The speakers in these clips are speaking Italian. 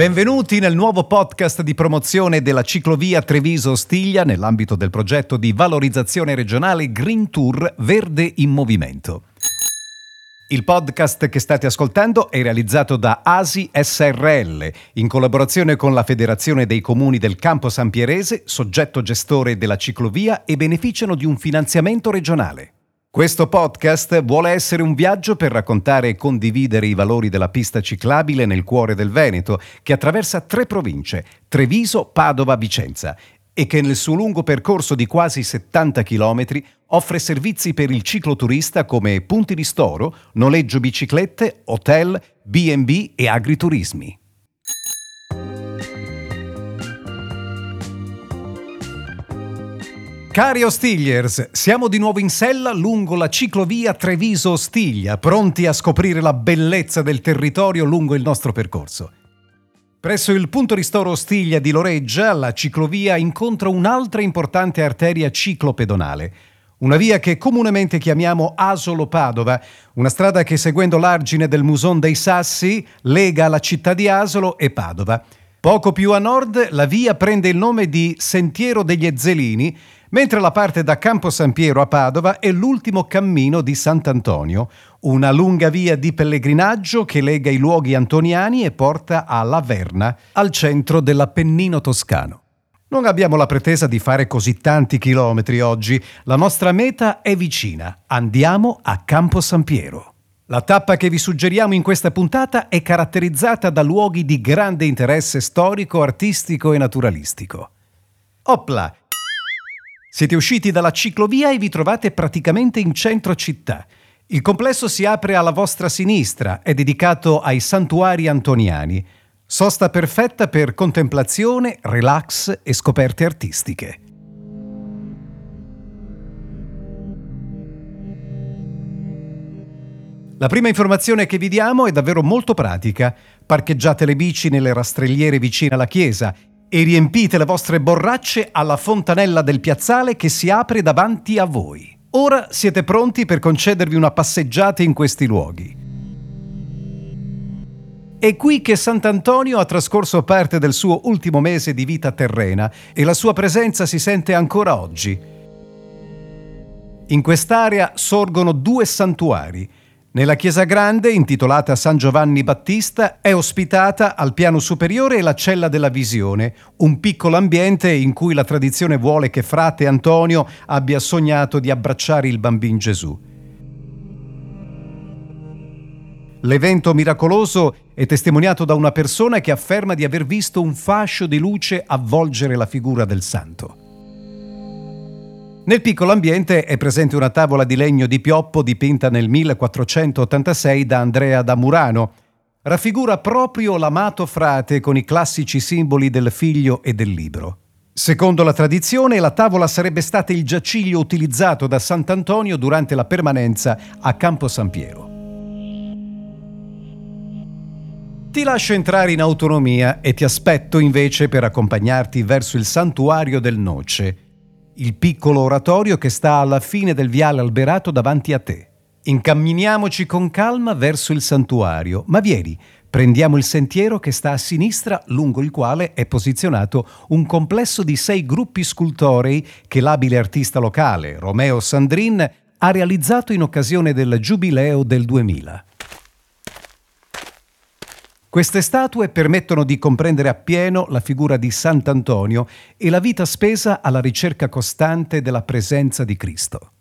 Benvenuti nel nuovo podcast di promozione della ciclovia Treviso Ostiglia nell'ambito del progetto di valorizzazione regionale Green Tour Verde in Movimento. Il podcast che state ascoltando è realizzato da ASI Srl in collaborazione con la Federazione dei Comuni del Camposampierese, soggetto gestore della ciclovia, e beneficiano di un finanziamento regionale. Questo podcast vuole essere un viaggio per raccontare e condividere i valori della pista ciclabile nel cuore del Veneto, che attraversa 3 province, Treviso, Padova, Vicenza, e che nel suo lungo percorso di quasi 70 chilometri offre servizi per il cicloturista come punti ristoro, noleggio biciclette, hotel, B&B e agriturismi. Cari Ostigliers, siamo di nuovo in sella lungo la ciclovia Treviso Ostiglia, pronti a scoprire la bellezza del territorio lungo il nostro percorso. Presso il punto ristoro Ostiglia di Loreggia, la ciclovia incontra un'altra importante arteria ciclopedonale, una via che comunemente chiamiamo Asolo-Padova, una strada che, seguendo l'argine del Muson dei Sassi, lega la città di Asolo e Padova. Poco più a nord, la via prende il nome di Sentiero degli Ezzelini, mentre la parte da Camposampiero a Padova è l'ultimo cammino di Sant'Antonio, una lunga via di pellegrinaggio che lega i luoghi antoniani e porta a La Verna, al centro dell'Appennino toscano. Non abbiamo la pretesa di fare così tanti chilometri oggi, la nostra meta è vicina, andiamo a Camposampiero. La tappa che vi suggeriamo in questa puntata è caratterizzata da luoghi di grande interesse storico, artistico e naturalistico. Opla! Siete usciti dalla ciclovia e vi trovate praticamente in centro città. Il complesso si apre alla vostra sinistra, è dedicato ai Santuari Antoniani. Sosta perfetta per contemplazione, relax e scoperte artistiche. La prima informazione che vi diamo è davvero molto pratica. Parcheggiate le bici nelle rastrelliere vicine alla chiesa e riempite le vostre borracce alla fontanella del piazzale che si apre davanti a voi. Ora siete pronti per concedervi una passeggiata in questi luoghi. È qui che Sant'Antonio ha trascorso parte del suo ultimo mese di vita terrena e la sua presenza si sente ancora oggi. In quest'area sorgono 2 santuari. Nella chiesa grande, intitolata San Giovanni Battista, è ospitata al piano superiore la cella della visione, un piccolo ambiente in cui la tradizione vuole che frate Antonio abbia sognato di abbracciare il bambino Gesù. L'evento miracoloso è testimoniato da una persona che afferma di aver visto un fascio di luce avvolgere la figura del santo. Nel piccolo ambiente è presente una tavola di legno di pioppo dipinta nel 1486 da Andrea da Murano. Raffigura proprio l'amato frate con i classici simboli del figlio e del libro. Secondo la tradizione, la tavola sarebbe stata il giaciglio utilizzato da Sant'Antonio durante la permanenza a Camposampiero. Ti lascio entrare in autonomia e ti aspetto invece per accompagnarti verso il Santuario del Noce, il piccolo oratorio che sta alla fine del viale alberato davanti a te. Incamminiamoci con calma verso il santuario, ma vieni, prendiamo il sentiero che sta a sinistra, lungo il quale è posizionato un complesso di 6 gruppi scultorei che l'abile artista locale, Romeo Sandrin, ha realizzato in occasione del Giubileo del 2000. Queste statue permettono di comprendere appieno la figura di Sant'Antonio e la vita spesa alla ricerca costante della presenza di Cristo.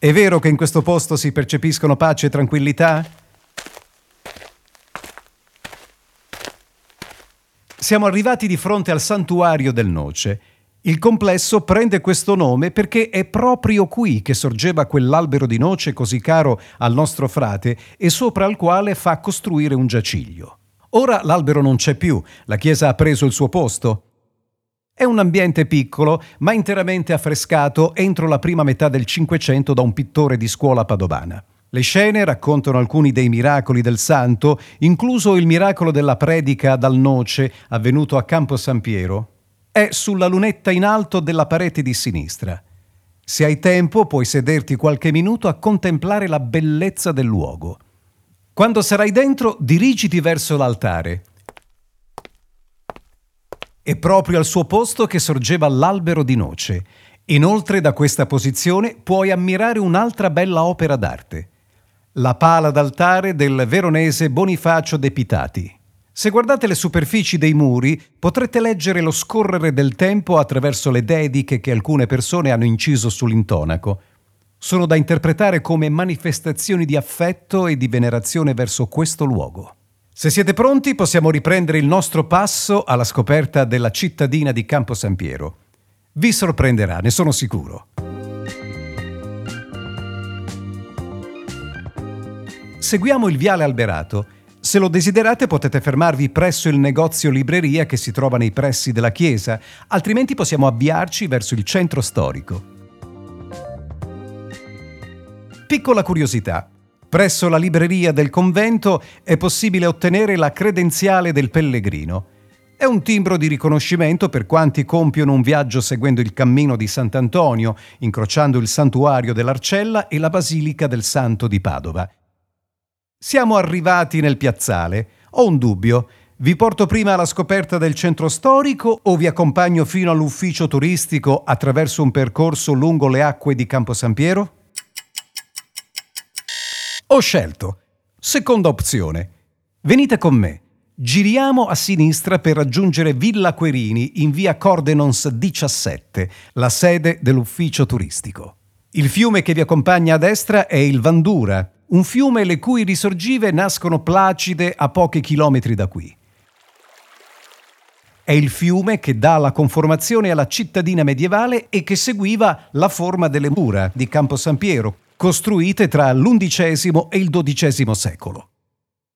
È vero che in questo posto si percepiscono pace e tranquillità? Siamo arrivati di fronte al Santuario del Noce. Il complesso prende questo nome perché è proprio qui che sorgeva quell'albero di noce così caro al nostro frate e sopra al quale fa costruire un giaciglio. Ora l'albero non c'è più, la chiesa ha preso il suo posto. È un ambiente piccolo, ma interamente affrescato entro la prima metà del Cinquecento da un pittore di scuola padovana. Le scene raccontano alcuni dei miracoli del santo, incluso il miracolo della predica dal noce avvenuto a Camposampiero. È sulla lunetta in alto della parete di sinistra. Se hai tempo puoi sederti qualche minuto a contemplare la bellezza del luogo. Quando sarai dentro, dirigiti verso l'altare. È proprio al suo posto che sorgeva l'albero di noce. Inoltre, da questa posizione puoi ammirare un'altra bella opera d'arte, la pala d'altare del veronese Bonifacio De Pitati. Se guardate le superfici dei muri, potrete leggere lo scorrere del tempo attraverso le dediche che alcune persone hanno inciso sull'intonaco. Sono da interpretare come manifestazioni di affetto e di venerazione verso questo luogo. Se siete pronti, possiamo riprendere il nostro passo alla scoperta della cittadina di Camposampiero. Vi sorprenderà, ne sono sicuro. Seguiamo il viale alberato. Se lo desiderate potete fermarvi presso il negozio libreria che si trova nei pressi della chiesa, altrimenti possiamo avviarci verso il centro storico. Piccola curiosità. Presso la libreria del convento è possibile ottenere la credenziale del pellegrino. È un timbro di riconoscimento per quanti compiono un viaggio seguendo il cammino di Sant'Antonio, incrociando il santuario dell'Arcella e la basilica del Santo di Padova. Siamo arrivati nel piazzale. Ho un dubbio. Vi porto prima alla scoperta del centro storico o vi accompagno fino all'ufficio turistico attraverso un percorso lungo le acque di Camposampiero? Ho scelto. Seconda opzione. Venite con me. Giriamo a sinistra per raggiungere Villa Querini in via Cordenons 17, la sede dell'ufficio turistico. Il fiume che vi accompagna a destra è il Vandura, un fiume le cui risorgive nascono placide a pochi chilometri da qui. È il fiume che dà la conformazione alla cittadina medievale e che seguiva la forma delle mura di Camposampiero, costruite tra l'XI e il XII secolo.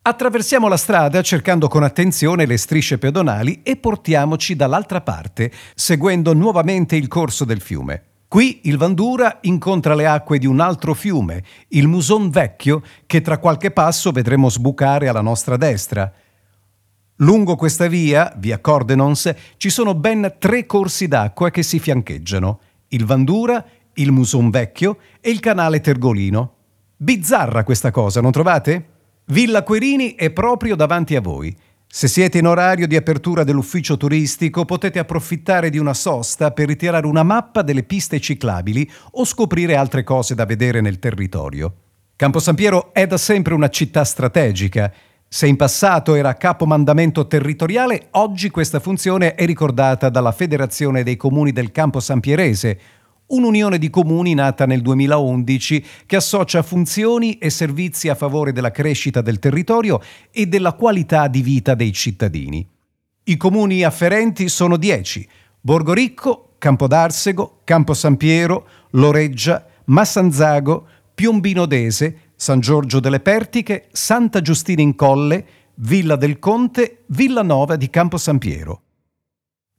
Attraversiamo la strada cercando con attenzione le strisce pedonali e portiamoci dall'altra parte, seguendo nuovamente il corso del fiume. Qui il Vandura incontra le acque di un altro fiume, il Muson Vecchio, che tra qualche passo vedremo sbucare alla nostra destra. Lungo questa via, via Cordenons, ci sono ben 3 corsi d'acqua che si fiancheggiano: il Vandura, il Muson Vecchio e il Canale Tergolino. Bizzarra questa cosa, non trovate? Villa Querini è proprio davanti a voi. Se siete in orario di apertura dell'ufficio turistico, potete approfittare di una sosta per ritirare una mappa delle piste ciclabili o scoprire altre cose da vedere nel territorio. Camposampiero è da sempre una città strategica. Se in passato era capomandamento territoriale, oggi questa funzione è ricordata dalla Federazione dei Comuni del Camposampierese, un'unione di comuni nata nel 2011 che associa funzioni e servizi a favore della crescita del territorio e della qualità di vita dei cittadini. I comuni afferenti sono 10: Borgoricco, Campodarsego, Camposampiero, Loreggia, Massanzago, Piombinodese, San Giorgio delle Pertiche, Santa Giustina in Colle, Villa del Conte, Villanova di Camposampiero.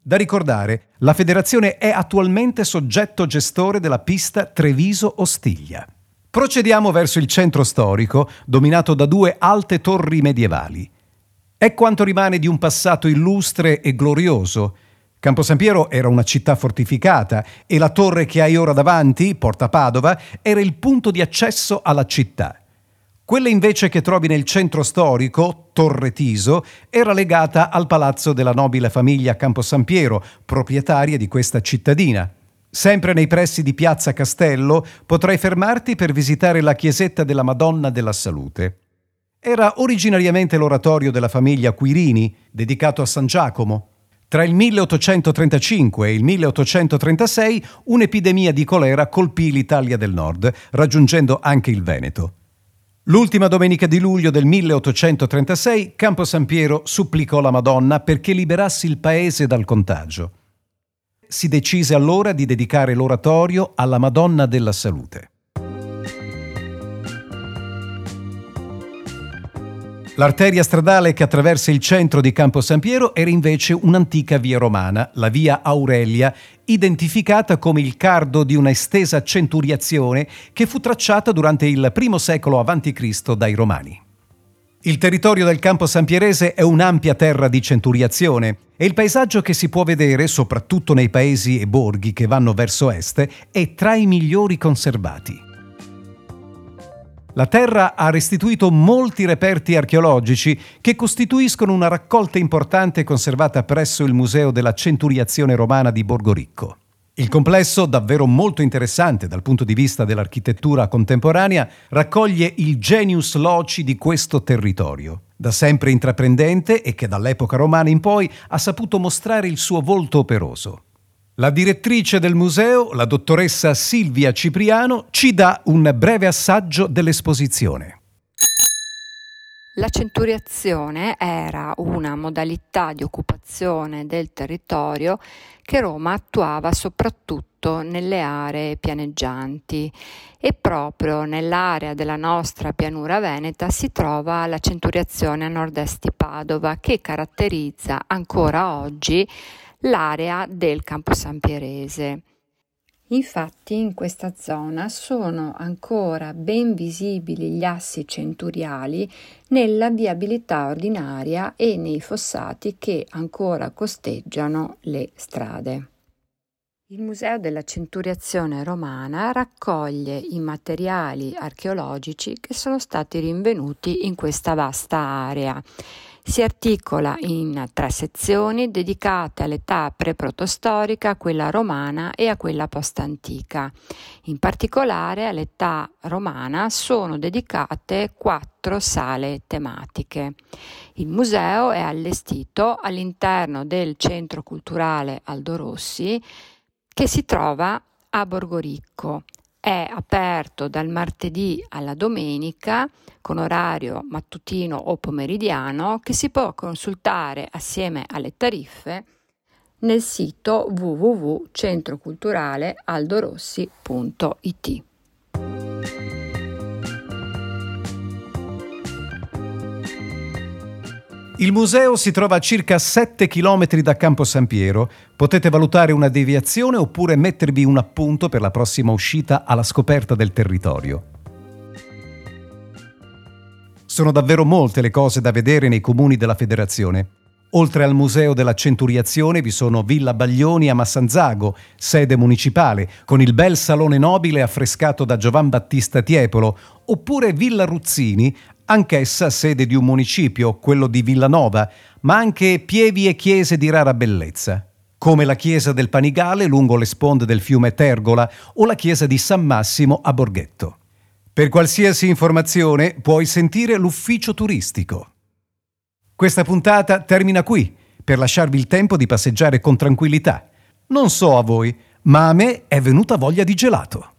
Da ricordare, la federazione è attualmente soggetto gestore della pista Treviso Ostiglia. Procediamo verso il centro storico, dominato da 2 alte torri medievali. È quanto rimane di un passato illustre e glorioso. Camposampiero era una città fortificata e la torre che hai ora davanti, Porta Padova, era il punto di accesso alla città. Quella invece che trovi nel centro storico, Torre Tiso, era legata al palazzo della nobile famiglia Camposampiero, proprietaria di questa cittadina. Sempre nei pressi di Piazza Castello potrai fermarti per visitare la chiesetta della Madonna della Salute. Era originariamente l'oratorio della famiglia Quirini, dedicato a San Giacomo. Tra il 1835 e il 1836 un'epidemia di colera colpì l'Italia del Nord, raggiungendo anche il Veneto. L'ultima domenica di luglio del 1836 Camposampiero supplicò la Madonna perché liberasse il paese dal contagio. Si decise allora di dedicare l'oratorio alla Madonna della Salute. L'arteria stradale che attraversa il centro di Camposampiero era invece un'antica via romana, la via Aurelia, identificata come il cardo di una estesa centuriazione che fu tracciata durante il primo secolo a.C. dai Romani. Il territorio del Camposampierese è un'ampia terra di centuriazione e il paesaggio che si può vedere, soprattutto nei paesi e borghi che vanno verso est, è tra i migliori conservati. La terra ha restituito molti reperti archeologici che costituiscono una raccolta importante conservata presso il Museo della Centuriazione Romana di Borgoricco. Il complesso, davvero molto interessante dal punto di vista dell'architettura contemporanea, raccoglie il genius loci di questo territorio, da sempre intraprendente e che dall'epoca romana in poi ha saputo mostrare il suo volto operoso. La direttrice del museo, la dottoressa Silvia Cipriano, ci dà un breve assaggio dell'esposizione. La centuriazione era una modalità di occupazione del territorio che Roma attuava soprattutto nelle aree pianeggianti, e proprio nell'area della nostra pianura veneta si trova la centuriazione a nord-est di Padova, che caratterizza ancora oggi l'area del Camposampierese. Infatti in questa zona sono ancora ben visibili gli assi centuriali nella viabilità ordinaria e nei fossati che ancora costeggiano le strade. Il Museo della Centuriazione Romana raccoglie i materiali archeologici che sono stati rinvenuti in questa vasta area. Si articola in 3 sezioni dedicate all'età pre-protostorica, a quella romana e a quella post-antica. In particolare all'età romana sono dedicate 4 sale tematiche. Il museo è allestito all'interno del Centro Culturale Aldo Rossi, che si trova a Borgoricco. È aperto dal martedì alla domenica con orario mattutino o pomeridiano, che si può consultare assieme alle tariffe nel sito www.centroculturalealdorossi.it. Il museo si trova a circa 7 km da Camposampiero. Potete valutare una deviazione oppure mettervi un appunto per la prossima uscita alla scoperta del territorio. Sono davvero molte le cose da vedere nei comuni della Federazione. Oltre al Museo della Centuriazione vi sono Villa Baglioni a Massanzago, sede municipale, con il bel salone nobile affrescato da Giovan Battista Tiepolo, oppure Villa Ruzzini, anch'essa sede di un municipio, quello di Villanova, ma anche pievi e chiese di rara bellezza, come la chiesa del Panigale lungo le sponde del fiume Tergola o la chiesa di San Massimo a Borghetto. Per qualsiasi informazione puoi sentire l'ufficio turistico. Questa puntata termina qui, per lasciarvi il tempo di passeggiare con tranquillità. Non so a voi, ma a me è venuta voglia di gelato.